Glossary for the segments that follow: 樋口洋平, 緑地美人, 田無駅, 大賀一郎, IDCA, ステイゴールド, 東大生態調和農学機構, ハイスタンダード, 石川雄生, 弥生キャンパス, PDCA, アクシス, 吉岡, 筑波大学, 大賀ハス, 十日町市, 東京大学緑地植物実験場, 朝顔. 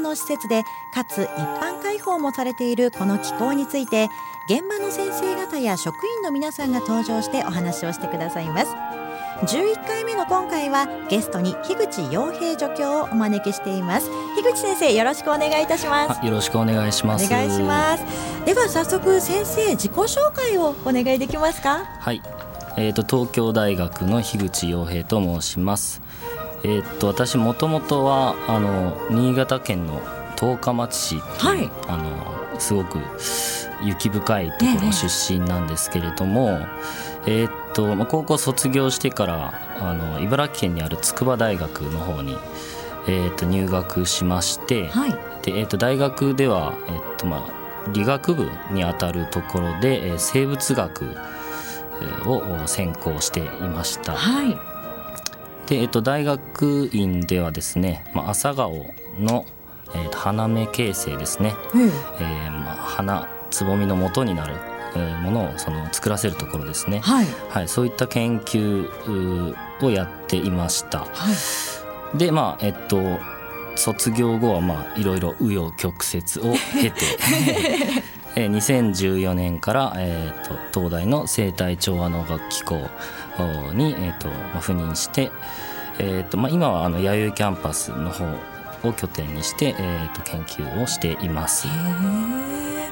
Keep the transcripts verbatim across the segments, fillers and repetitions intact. の施設で、かつ一般開放もされているこの機構について、現場の先生方や職員の皆さんが登場してお話をしてくださいます。じゅういっかいめの今回はゲストに樋口洋平助教をお招きしています。樋口先生、よろしくお願いいたします。よろしくお願いします。お願いします。では早速先生、自己紹介をお願いできますか？はい、えーと、東京大学の樋口洋平と申します。えーと、私もともとはあの新潟県の十日町市っていう、はい、あのすごく雪深いところ出身なんですけれども、ねえねえーっとまあ、高校卒業してからあの茨城県にある筑波大学の方に、えー、っと入学しまして、はいでえー、っと大学では、えーっとまあ、理学部にあたるところで、えー、生物学を専攻していました、はいでえーっと、大学院ではですね、まあ、朝顔の、えーっと、花芽形成ですね、うんえーまあ、花つぼみの元になるものをその作らせるところですね、はいはい、そういった研究をやっていました、はい、でまあえっと卒業後はまあいろいろ紆余曲折を経てにせんじゅうよねんから、えー、と東大の生態調和農学機構に、えー、と赴任して、えーとまあ、今はあの弥生キャンパスの方を拠点にして、えー、と研究をしています。へー、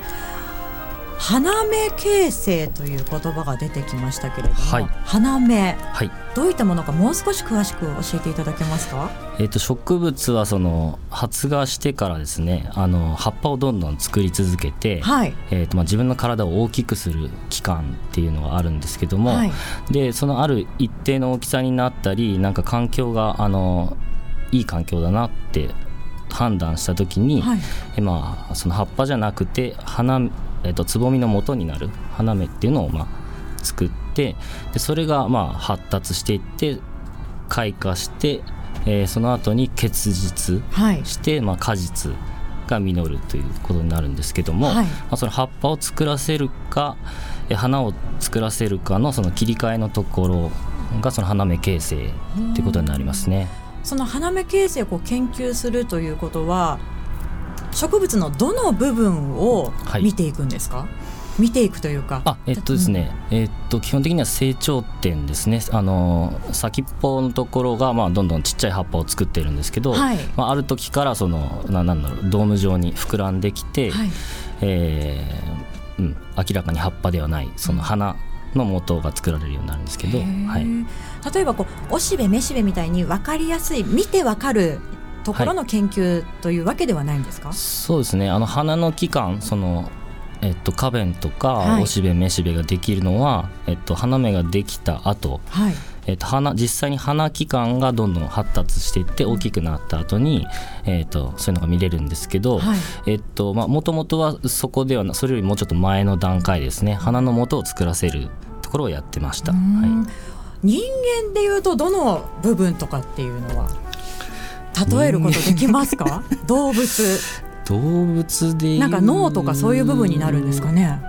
花芽形成という言葉が出てきましたけれども、はい、花芽、はい、どういったものかもう少し詳しく教えていただけますか？えーと、植物はその発芽してからですね、あの葉っぱをどんどん作り続けて、はいえーとまあ、自分の体を大きくする期間っていうのがあるんですけども、はい、でそのある一定の大きさになったり、なんか環境があのいい環境だなって判断した時に、はいえまあ、その葉っぱじゃなくて花えー、とつぼみの元になる花芽っていうのを、まあ、作って、でそれが、まあ、発達していって開花して、えー、その後に結実して、はいまあ、果実が実るということになるんですけども、はいまあ、その葉っぱを作らせるか花を作らせるかのその切り替えのところがその花芽形成っていうことになりますね。その花芽形成をこう研究するということは、植物のどの部分を見ていくんですか？はい、見ていくというか、あ、えっとですね、うん、えっと基本的には成長点ですね。あの先っぽのところがまあどんどんちっちゃい葉っぱを作ってるんですけど、はいまあ、ある時からそのななんだろうドーム状に膨らんできて、はいえーうん、明らかに葉っぱではないその花の元が作られるようになるんですけど、はい、例えばこうおしべめしべみたいに分かりやすい見て分かるところの研究というわけではないんですか？はい、そうですね、あの花の期間その、えっと、花弁とかおしべめしべができるのは、はいえっと、花芽ができた後、はいえっと、花実際に花期間がどんどん発達していって大きくなった後に、うんえっと、そういうのが見れるんですけど、はいえっとまあ、元々はそこではそれよりもうちょっと前の段階ですね、花の元を作らせるところをやってました。はい、人間でいうとどの部分とかっていうのは例えることできますか？動物動物でいうなんか脳とかそういう部分になるんですかね？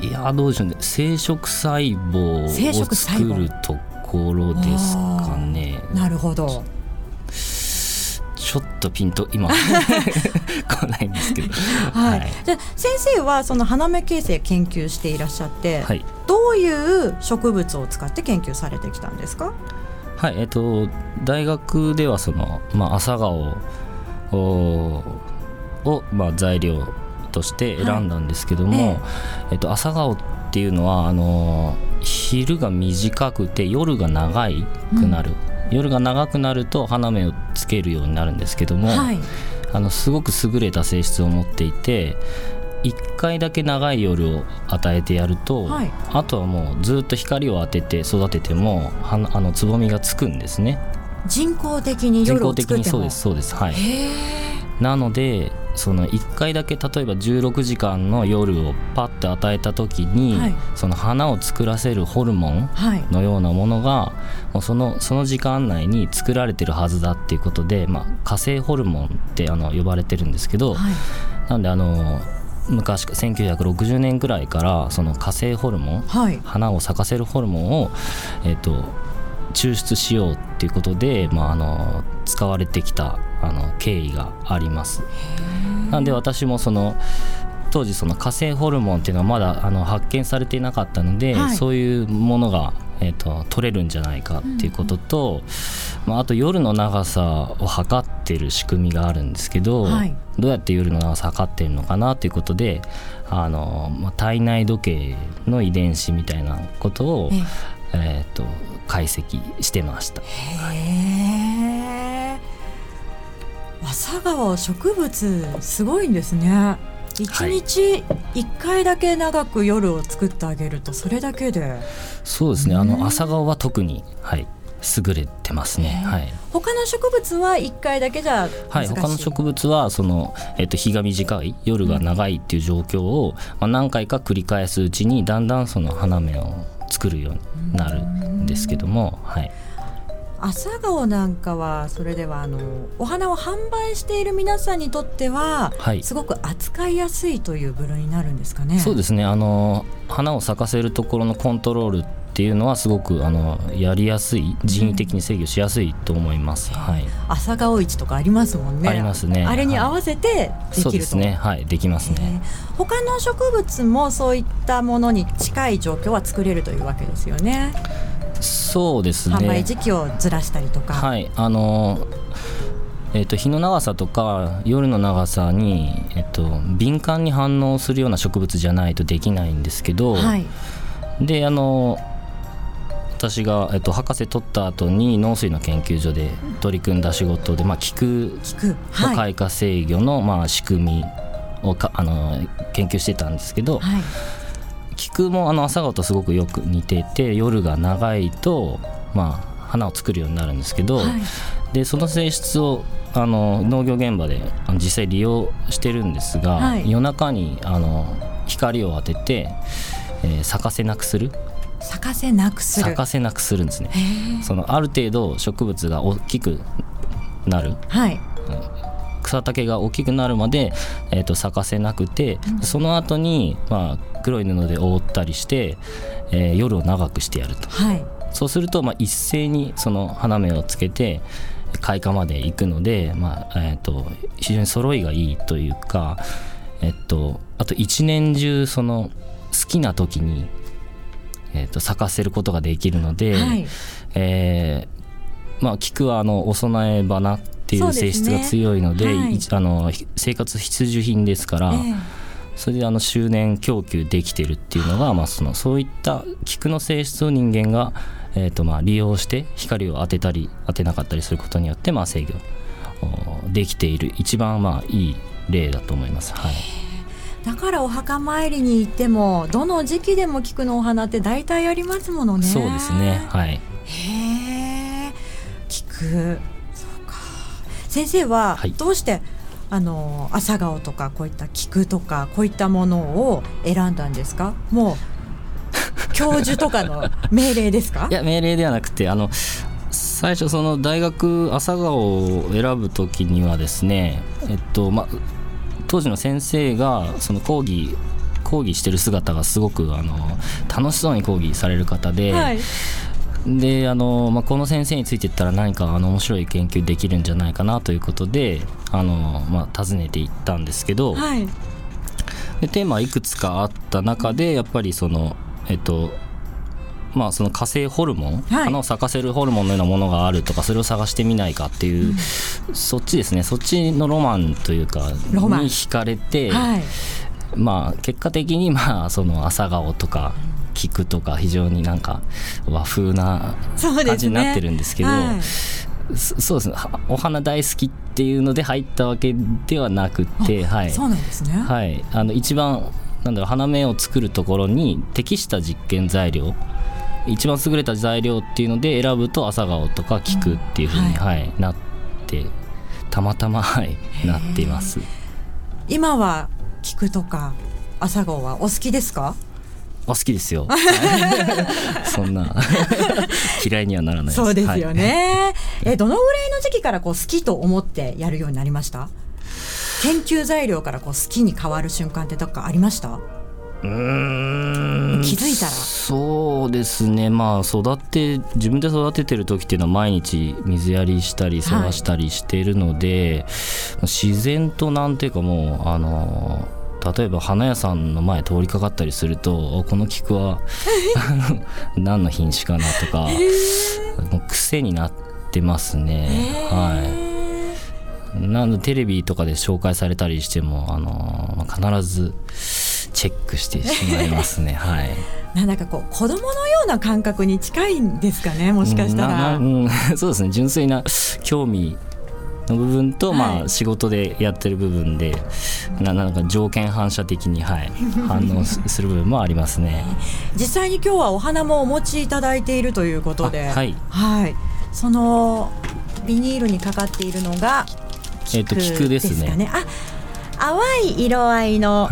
いやどうでしょうね、生殖細胞を作るところですかね。なるほど、ちょっとピンと今来ないんですけど、はいはい、じゃ先生はその花芽形成研究していらっしゃって、はい、どういう植物を使って研究されてきたんですか？はいえっと、大学ではその、まあ、朝顔を、まあ、材料として選んだんですけども、はいえっと、朝顔っていうのはあの昼が短くて夜が長くなる、うん、夜が長くなると花芽をつけるようになるんですけども、はい、あのすごく優れた性質を持っていて、いっかいだけ長い夜を与えてやると、はい、あとはもうずっと光を当てて育ててもあのつぼみがつくんですね。人工的に夜を作っても人工的にそうですそうです、はい、へー。なのでそのいっかいだけ例えばじゅうろくじかんの夜をパッと与えた時に、はい、その花を作らせるホルモンのようなものが、はい、もうその、その時間内に作られてるはずだっていうことで、まあ、火星ホルモンってあの呼ばれてるんですけど、はい、なんであの昔せんきゅうひゃくろくじゅうねんくらいからその火星ホルモン、はい、花を咲かせるホルモンを、えーと、抽出しようっていうことで、まあ、あの使われてきたあの経緯があります。なんで私もその当時その火星ホルモンっていうのはまだあの発見されていなかったので、はい、そういうものが、えーと、取れるんじゃないかっていうことと、うんうんまあ、あと夜の長さを測ってる仕組みがあるんですけど、はい、どうやって夜の長さ測ってるのかなということであの、まあ、体内時計の遺伝子みたいなことを、えーと、解析してました。へー朝顔植物すごいんですね。いちにちいっかいだけ長く夜を作ってあげるとそれだけで、はい、そうですねあの朝顔は特に、はい、優れてますね、はい、他の植物はいっかいだけじゃ難しい、はい、他の植物はその、えっと、日が短い夜が長いっていう状況を、うんまあ、何回か繰り返すうちにだんだんその花芽を作るようになるんですけども、はい朝顔なんかはそれではあのお花を販売している皆さんにとっては、はい、すごく扱いやすいという部類になるんですかね。そうですねあの花を咲かせるところのコントロールっていうのはすごくあのやりやすい人為的に制御しやすいと思います、うんはい、朝顔市とかありますもんね。ありますね。あれに合わせてできると、そうですね、はい、できますね、えー、他の植物もそういったものに近い状況は作れるというわけですよね。そうですね販売時期をずらしたりとか、はいあのえー、と日の長さとか夜の長さに、えー、と敏感に反応するような植物じゃないとできないんですけど、はい、であの私が、えー、と博士取った後に農水の研究所で取り組んだ仕事で、まあ、菊の開花制御の、まあ、仕組みをかあの研究してたんですけど、はい菊もあの朝顔とすごくよく似ていて夜が長いと、まあ、花を作るようになるんですけど、はい、でその性質をあの農業現場で実際利用してるんですが、はい、夜中にあの光を当てて、えー、咲かせなくする咲かせなくする咲かせなくするんですね。そのある程度植物が大きくなる、はい草丈が大きくなるまで、えー、と咲かせなくて、うん、その後に、まあ、黒い布で覆ったりして、えー、夜を長くしてやると、はい、そうすると、まあ、一斉にその花芽をつけて開花まで行くので、まあえー、と非常に揃いがいいというか、えー、とあと一年中その好きな時に、えー、と咲かせることができるので、はいえーまあ、菊はあのお供え花っていう性質が強いの で, で、ねはい、あの生活必需品ですから、えー、それであの周年供給できてるっていうのが、まあ、そ, のそういった菊の性質を人間が、えーとまあ、利用して光を当てたり当てなかったりすることによって、まあ、制御できている一番、まあ、いい例だと思います、はい、だからお墓参りに行ってもどの時期でも菊のお花って大体ありますものね。そうですね、はい、へー菊先生はどうして、はい、あの朝顔とかこういった菊とかこういったものを選んだんですか。もう教授とかの命令ですか。いや命令ではなくてあの最初その大学朝顔を選ぶときにはですね、えっとま、当時の先生がその講義講義してる姿がすごくあの楽しそうに講義される方で、はいであのまあ、この先生についていったら何かあの面白い研究できるんじゃないかなということであの、まあ、訪ねていったんですけど、はい、でテーマはいくつかあった中でやっぱりその、えっとまあ、その火星ホルモン、はい、花を咲かせるホルモンのようなものがあるとかそれを探してみないかっていう、うん、そっちですねそっちのロマンというかに惹かれて、はいまあ、結果的にまあその朝顔とか菊とか非常になんか和風な感じになってるんですけどそうですね、はい、そうですねお花大好きっていうので入ったわけではなくて、はい、そうなんですね、はい、あの一番なんだろう花芽を作るところに適した実験材料一番優れた材料っていうので選ぶと朝顔とか菊っていう風に、うんはいはい、なってたまたま、はい、なっています。今は菊とか朝顔はお好きですか？お好きですよそんな嫌いにはならないです。そうですよね、はい、えどのぐらいの時期からこう好きと思ってやるようになりました？研究材料からこう好きに変わる瞬間ってどっかありました？うーん気づいたらそうですね、まあ、育って自分で育ててる時っていうのは毎日水やりしたり世話したりしているので、はい、自然となんていうかもうあの例えば花屋さんの前通りかかったりするとこの菊は何の品種かなとか、えー、もう癖になってますね、えーはいなんでテレビとかで紹介されたりしても、あのー、必ずチェックしてしまいますね、はい、なんかこう子供のような感覚に近いんですかね、もしかしたら、うんうん、そうですね、純粋な興味の部分と、はいまあ、仕事でやってる部分で な, なんか条件反射的に、はい、反応する部分もありますね実際に今日はお花もお持ちいただいているということで、はいはい、そのビニールにかかっているのがえー、と菊ですね、ですかね。あ、淡い色合いの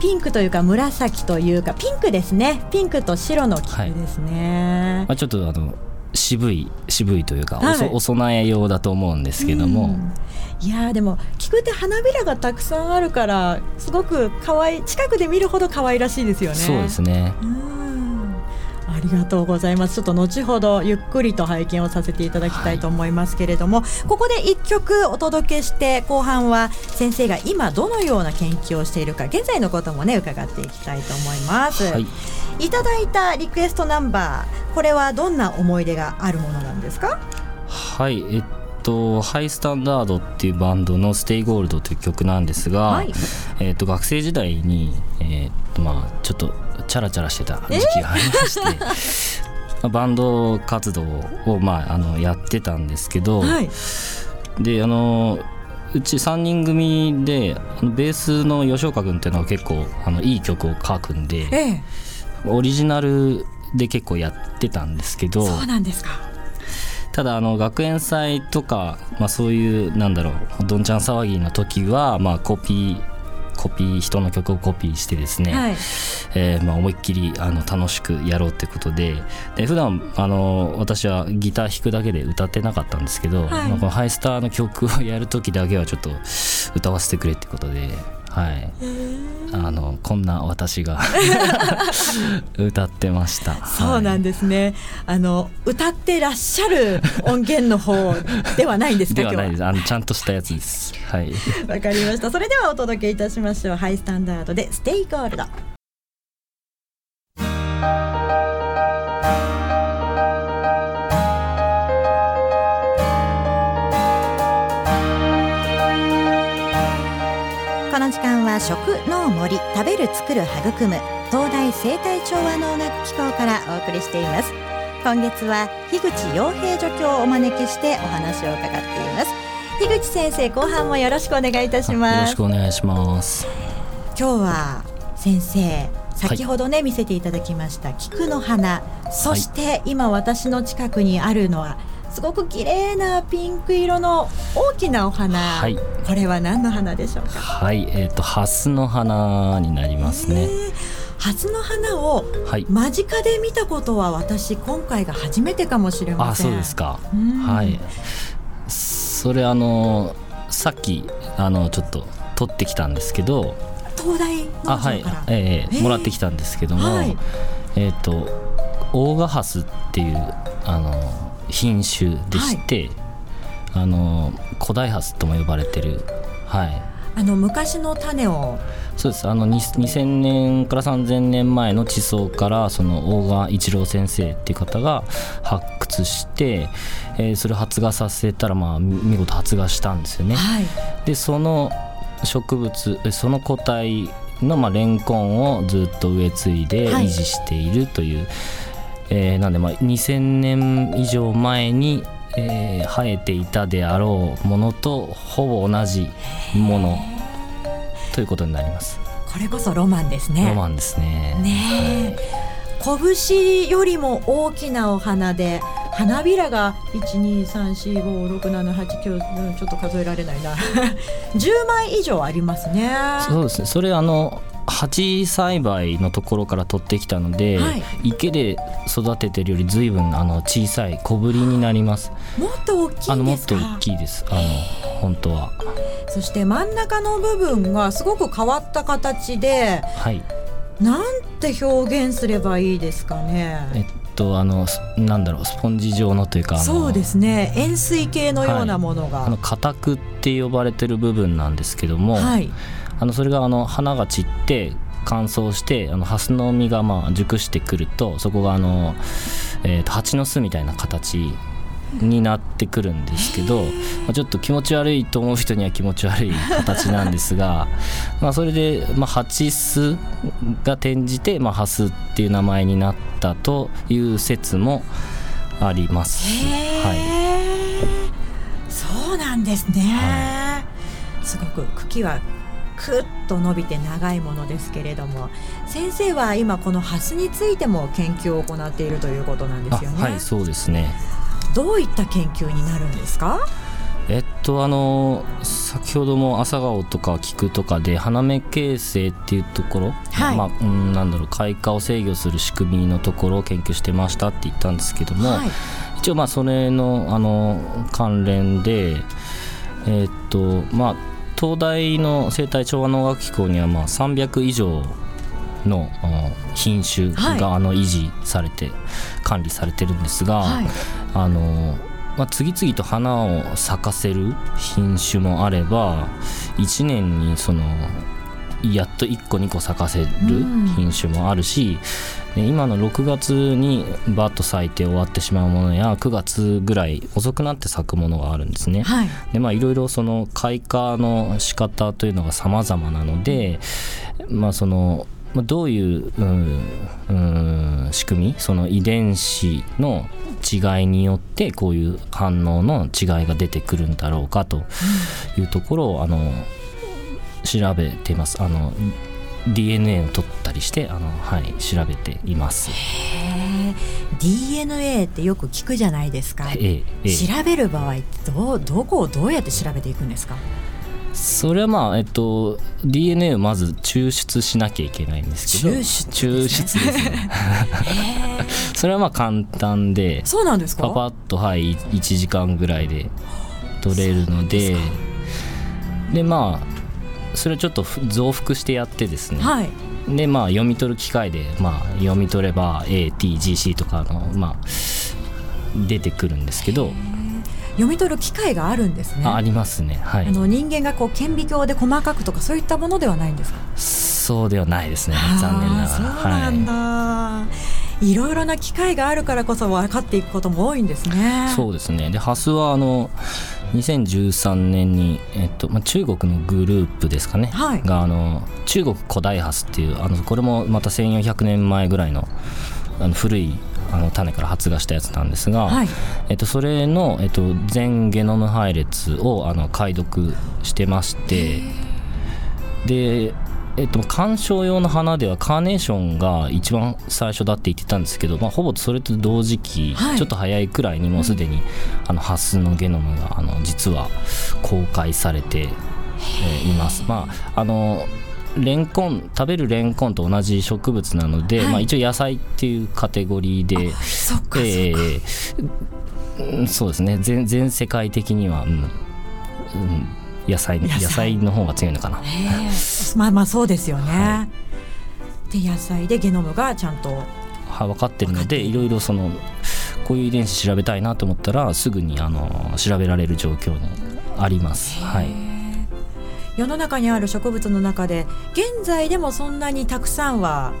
ピンクというか紫というかピンクですね。ピンクと白の菊ですね、はいまあ、ちょっとあの渋い渋いというか、はい、お, お供え用だと思うんですけども、うんいやでも菊って花びらがたくさんあるからすごく可愛い、近くで見るほど可愛らしいですよね。そうですね、うんありがとうございます。ちょっと後ほどゆっくりと拝見をさせていただきたいと思いますけれども、はい、ここで一曲お届けして後半は先生が今どのような研究をしているか現在のこともね伺っていきたいと思います、はい、いただいたリクエストナンバー、これはどんな思い出があるものなんですか？はい、えっと、ハイスタンダードっていうバンドのステイゴールドという曲なんですが、はいえっと、学生時代に、えっとまあ、ちょっとチャラチャラしてた時期がありましてバンド活動を、まあ、あのやってたんですけど、はい、であのうちさんにん組でベースの吉岡君っていうのは結構あのいい曲を書くんで、ええ、オリジナルで結構やってたんですけど。そうなんですか。ただあの学園祭とか、まあ、そういうなんだろうどんちゃん騒ぎの時は、まあ、コピーコピー人の曲をコピーしてですね、はいえーまあ、思いっきりあの楽しくやろうってことで、で普段あの私はギター弾くだけで歌ってなかったんですけど、はいまあ、このハイスターの曲をやる時だけはちょっと歌わせてくれってことで、はい、あのこんな私が歌ってました、はい、そうなんですね。あの歌ってらっしゃる音源の方ではないんですか？ではないです。あのちゃんとしたやつです。はい、わかりました。それではお届けいたしましょう。ハイスタンダードでステイゴールド。この時間は食農森、食べる作る育む、東大生態調和農学機構からお送りしています。今月は樋口洋平助教をお招きしてお話を伺っています。樋口先生、後半もよろしくお願いいたします。よろしくお願いします。今日は先生先ほどね、はい、見せていただきました菊の花、そして今私の近くにあるのはすごく綺麗なピンク色の大きなお花、はい、これは何の花でしょうか？はい、えーと、ハスの花になりますね。ハスの花を間近で見たことは私今回が初めてかもしれません。あ、そうですか。はい。それあのさっきあのちょっと取ってきたんですけど、東大農場から、はいえー、もらってきたんですけども、はい、えーと大賀ハスっていうあの品種でして、はい、あの古代ハスとも呼ばれてる、はい、あの昔の種を。そうです。あのにせんねんからさんぜんねんまえの地層からその大賀一郎先生っていう方が発掘して、えー、それを発芽させたら、まあ、見事発芽したんですよね、はい、でその植物その個体の、まあ、レンコンをずっと植え継いで維持しているという、はいえー、なんでまあにせんねん以上前に、えー、生えていたであろうものとほぼ同じものということになります。これこそロマンですね。ロマンですね。ねえ、はい、拳よりも大きなお花で、花びらが いち、に、さん、し、ご、ろく、なな、はち、きゅう、ちょっと数えられないなじゅうまい以上ありますね。そうですね、それあの鉢栽培のところから取ってきたので、はい、池で育ててるより随分あの小さい小ぶりになります。もっと大きいですか？あのもっと大きいです。あの本当は。そして真ん中の部分がすごく変わった形で、はい、なんて表現すればいいですかね。えっとあのなんだろう、スポンジ状のというか、あのそうですね、円錐形のようなものが、はい、あの花托って呼ばれてる部分なんですけども、はい、あのそれがあの花が散って乾燥して、あのハスの実がまあ熟してくると、そこがあのえと蜂の巣みたいな形になってくるんですけど、まあ、ちょっと気持ち悪いと思う人には気持ち悪い形なんですがまあそれでまあ蜂巣が転じてまあハスっていう名前になったという説もあります。はい、そうなんですね、はい、すごく茎はくっと伸びて長いものですけれども、先生は今このハスについても研究を行っているということなんですよね。はい、そうですね。どういった研究になるんですか？えっとあの先ほども朝顔とか菊とかで花芽形成っていうところ、はい、まあ、うん、なんだろう、開花を制御する仕組みのところを研究してましたって言ったんですけども、はい、一応まあそれのあの関連でえっとまあ東大の生態調和農学機構にはまあさんびゃくいじょうの品種があの維持されて管理されてるんですが、はい、あのまあ、次々と花を咲かせる品種もあれば、いちねんにそのやっといっこにこ咲かせる品種もあるし、で今のろくがつにバッと咲いて終わってしまうものや、くがつぐらい遅くなって咲くものがあるんですね。はい、でまあいろいろその開花の仕方というのが様々なので、まあそのどういう、うんうん、仕組み、その遺伝子の違いによってこういう反応の違いが出てくるんだろうかというところをあの調べています。あの ディーエヌエー を取ったりしてあの、はい、調べています。へー、 ディーエヌエー ってよく聞くじゃないですか。ええ、調べる場合どう、どこをどうやって調べていくんですか？それはまあ、えっと、ディーエヌエー をまず抽出しなきゃいけないんですけど、抽出ですね。抽出ですねそれはまあ簡単で。そうなんですか？パパッと、はい、いちじかんぐらいで取れるので、でまあそれをちょっと増幅してやってですね、はい、でまあ読み取る機械で、まあ、読み取れば エーティージーシー とかの、まあ、出てくるんですけど。読み取る機械があるんですね。 あ, ありますね、はい、あの人間がこう顕微鏡で細かくとかそういったものではないんですか？そうではないですね、残念ながら。そうなんだ、はい、いろいろな機械があるからこそ分かっていくことも多いんですね。そうですね。でハスはあのにせんじゅうさんねんに、えっとまあ、中国のグループですかね、はい、があの中国古代ハスっていうあのこれもまたせんよんひゃくねんまえぐらい の, あの古いあの種から発芽したやつなんですが、はい、えっと、それの、えっと、全ゲノム配列をあの解読してまして、で、えっと、観賞用の花ではカーネーションが一番最初だって言ってたんですけど、まあ、ほぼそれと同時期、はい、ちょっと早いくらいにもうすでに、うん、あのハスのゲノムがあの実は公開されて、えー、います。まああのレンコン、食べるレンコンと同じ植物なので、はい、まあ、一応野菜っていうカテゴリーで、そっかそっか、えー、そうですね、 全, 全世界的には、うんうん、野菜、野菜の方が強いのかな、えー、まあまあそうですよね、はい、で野菜でゲノムがちゃんとは分かってるので、いろいろそのこういう遺伝子調べたいなと思ったらすぐにあの調べられる状況にあります。はい、世の中にある植物の中で現在でもそんなにたくさんは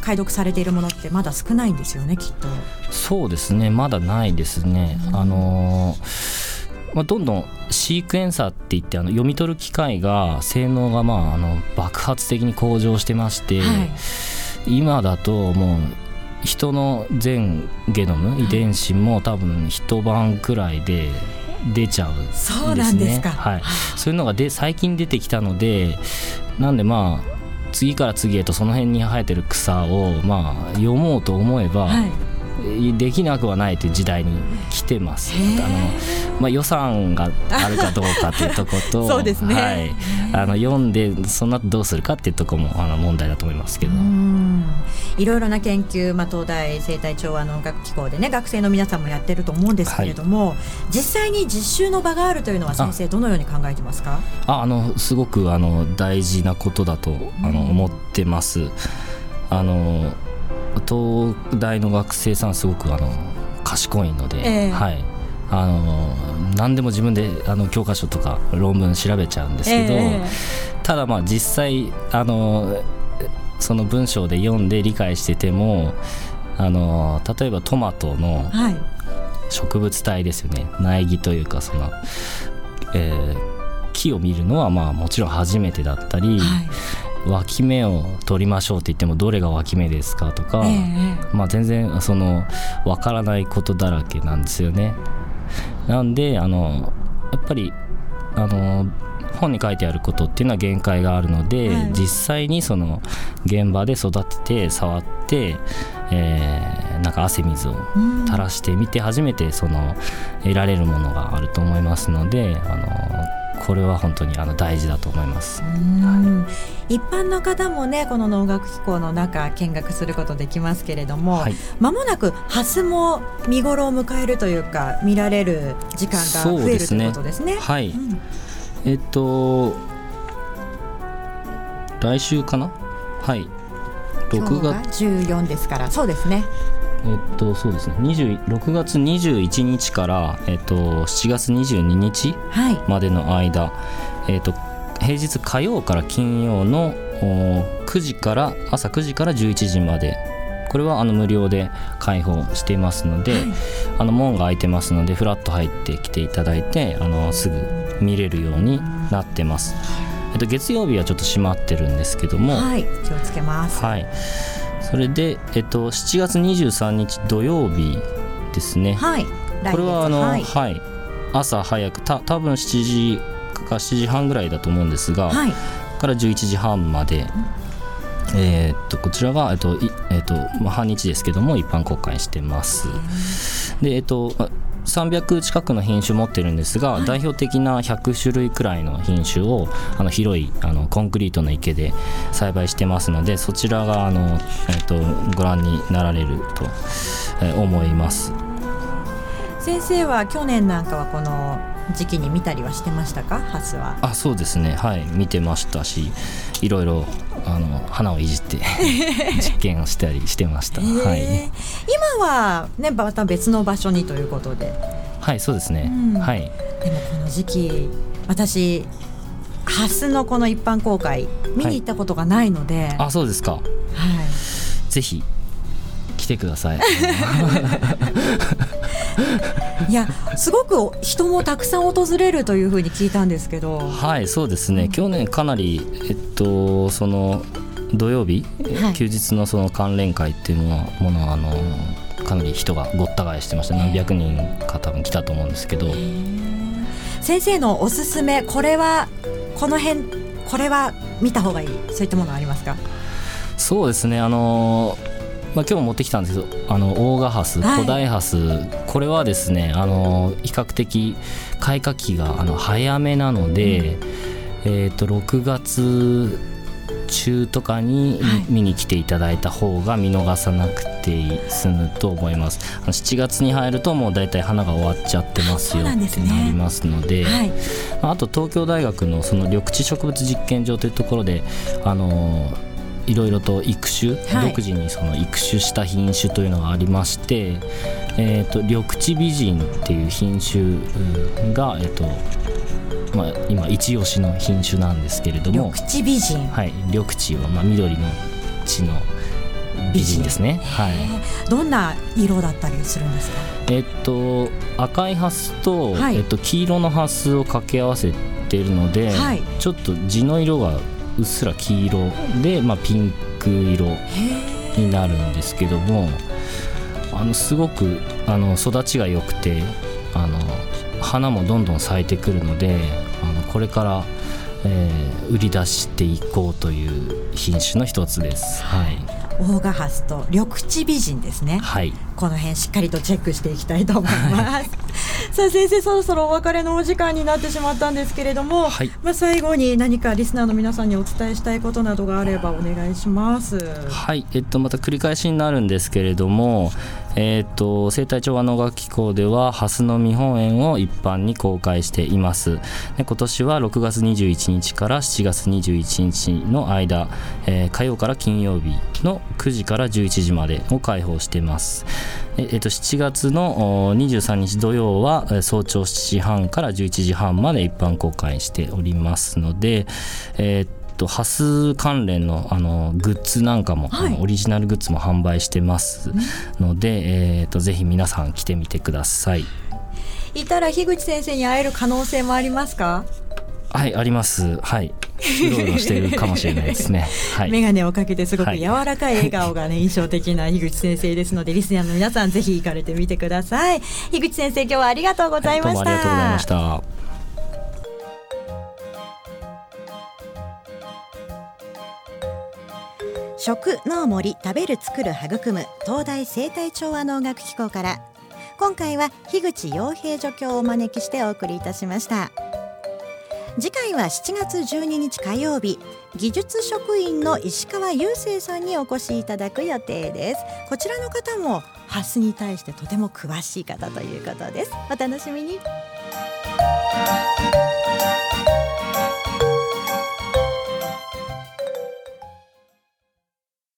解読されているものってまだ少ないんですよね、きっと。そうですね、まだないですね、うん、あのまあ、どんどんシークエンサーっていってあの読み取る機械が性能がまああの爆発的に向上してまして、はい、今だともう人の全ゲノム、はい、遺伝子も多分一晩くらいで出ちゃうんですね。そうなんですか。はい、そういうのがで最近出てきたので、なんでまあ次から次へとその辺に生えてる草をまあ読もうと思えば、はい、できなくはないという時代に来てます。あの、まあ、予算があるかどうかというところとそうですね、はい、あの読んでその後どうするかというところもあの問題だと思いますけど、うん、いろいろな研究、まあ、東大生態調和の音楽機構でね学生の皆さんもやってると思うんですけれども、はい、実際に実習の場があるというのは先生どのように考えてますか？ああのすごくあの大事なことだとあの思ってます。あの東大の学生さんすごくあの賢いので、えーはい、あの何でも自分であの教科書とか論文調べちゃうんですけど、えー、ただまあ実際あのその文章で読んで理解しててもあの例えばトマトの植物体ですよね、はい、苗木というかその、えー、木を見るのはまあもちろん初めてだったり、はい、脇芽を取りましょうって言ってもどれが脇芽ですかとか、えーまあ、全然その分からないことだらけなんですよね。なんであのやっぱりあの本に書いてあることっていうのは限界があるので、はい、実際にその現場で育てて触って、えー、なんか汗水を垂らしてみて初めてその得られるものがあると思いますので、あのこれは本当にあの大事だと思います。うん、一般の方もねこの農学機構の中見学することできますけれども、はい、間もなくハスも見頃を迎えるというか見られる時間が増えるということですね。はい、うん、えっと来週かな、はい、ろくがつじゅうよっかですから、そうですね、えっとそうですねろくがつにじゅういちにちから、えっと、しちがつにじゅうににちまでの間、はい、えっと、平日火曜から金曜のくじから朝くじからじゅういちじまで、これはあの無料で開放していますので、はい、あの門が開いてますのでフラッと入ってきていただいてあのすぐ見れるようになってます。えっと、月曜日はちょっと閉まってるんですけども、はい、気をつけます、はい、それで、えっと、しちがつにじゅうさんにち土曜日ですね、はい、これはあの、はいはい、朝早くた多分しちじかしちじはんぐらいだと思うんですが、はい、からじゅういちじはんまで、えー、っとこちらが、えっとえっとまあ、半日ですけども一般公開してます。で、えっとさんびゃく近くの品種持ってるんですが、はい、代表的なひゃく種類くらいの品種をあの広いあのコンクリートの池で栽培してますので、そちらがあの、えっと、ご覧になられると、えー、思います。先生は去年なんかはこの時期に見たりはしてましたか？ハスは。あ、そうですね、はい、見てましたし、いろいろあの花をいじって実験をしたりしてました、えーはい、今は、ね、また別の場所にということで、はい、そうですね、うん、はい、でもこの時期私ハスのこの一般公開見に行ったことがないので、はい、あ、そうですか、はい、ぜひ来てくださいいや、すごく人もたくさん訪れるというふうに聞いたんですけど、はい、そうですね、去年かなり、えっと、その土曜日、はい、休日のその関連会っていうのはものはあのかなり人がごった返してました。何百人か多分来たと思うんですけど、先生のおすすめ、これはこの辺これは見た方がいい、そういったものはありますか？そうですね、あのーまあ、今日持ってきたんですけど、あの大賀ハス、古代ハス、はい、これはですね、あの比較的開花期があの早めなので、うん、えー、とろくがつ中とかに見に来ていただいた方が見逃さなくて済むと思います、はい、しちがつに入るともうだいたい花が終わっちゃってますよってなりますので、はい、あと東京大学のその緑地植物実験場というところであのいろいろと育種、はい、独自にその育種した品種というのがありまして、えー、と緑地美人っていう品種が、えーとまあ、今一押しの品種なんですけれども、緑地美人、はい、緑地はまあ緑の地の美人ですね、はい、どんな色だったりするんですか？えー、と赤いハス と,、はい、えー、と黄色のハスを掛け合わせているので、はい、ちょっと地の色がうっすら黄色で、まあ、ピンク色になるんですけども、あのすごくあの育ちが良くて、あの花もどんどん咲いてくるので、あのこれからえー、売り出していこうという品種の一つです、はい、大賀ハスと緑地美人ですね、はい、この辺しっかりとチェックしていきたいと思いますさあ先生、そろそろお別れのお時間になってしまったんですけれども、はい、まあ、最後に何かリスナーの皆さんにお伝えしたいことなどがあればお願いします。はい、えっと、また繰り返しになるんですけれども、えー、と生態調和農学機構ではハスの見本園を一般に公開しています。で、今年はろくがつにじゅういちにちからしちがつにじゅういちにちの間、えー、火曜から金曜日のくじからじゅういちじまでを開放しています。えー、としちがつのにじゅうさんにち土曜は早朝しちじはんからじゅういちじはんまで一般公開しておりますので、えーとハス関連 の, あのグッズなんかも、はい、オリジナルグッズも販売してますので、うん、えー、とぜひ皆さん来てみてください。いたら樋口先生に会える可能性もありますか？はい、あります。はい、うろうろしているかもしれないですね、はい、眼鏡をかけてすごく柔らかい笑顔が、ね、はい、印象的な樋口先生ですのでリスナーの皆さんぜひ行かれてみてください。樋口先生、今日はありがとうございました。はい、どうもありがとうございました。食の森、食べる作る育む、東大生態調和農学機構から、今回は樋口陽平助教をお招きしてお送りいたしました。次回はしちがつじゅうににち火曜日、技術職員の石川雄生さんにお越しいただく予定です。こちらの方もハスに対してとても詳しい方ということです。お楽しみに。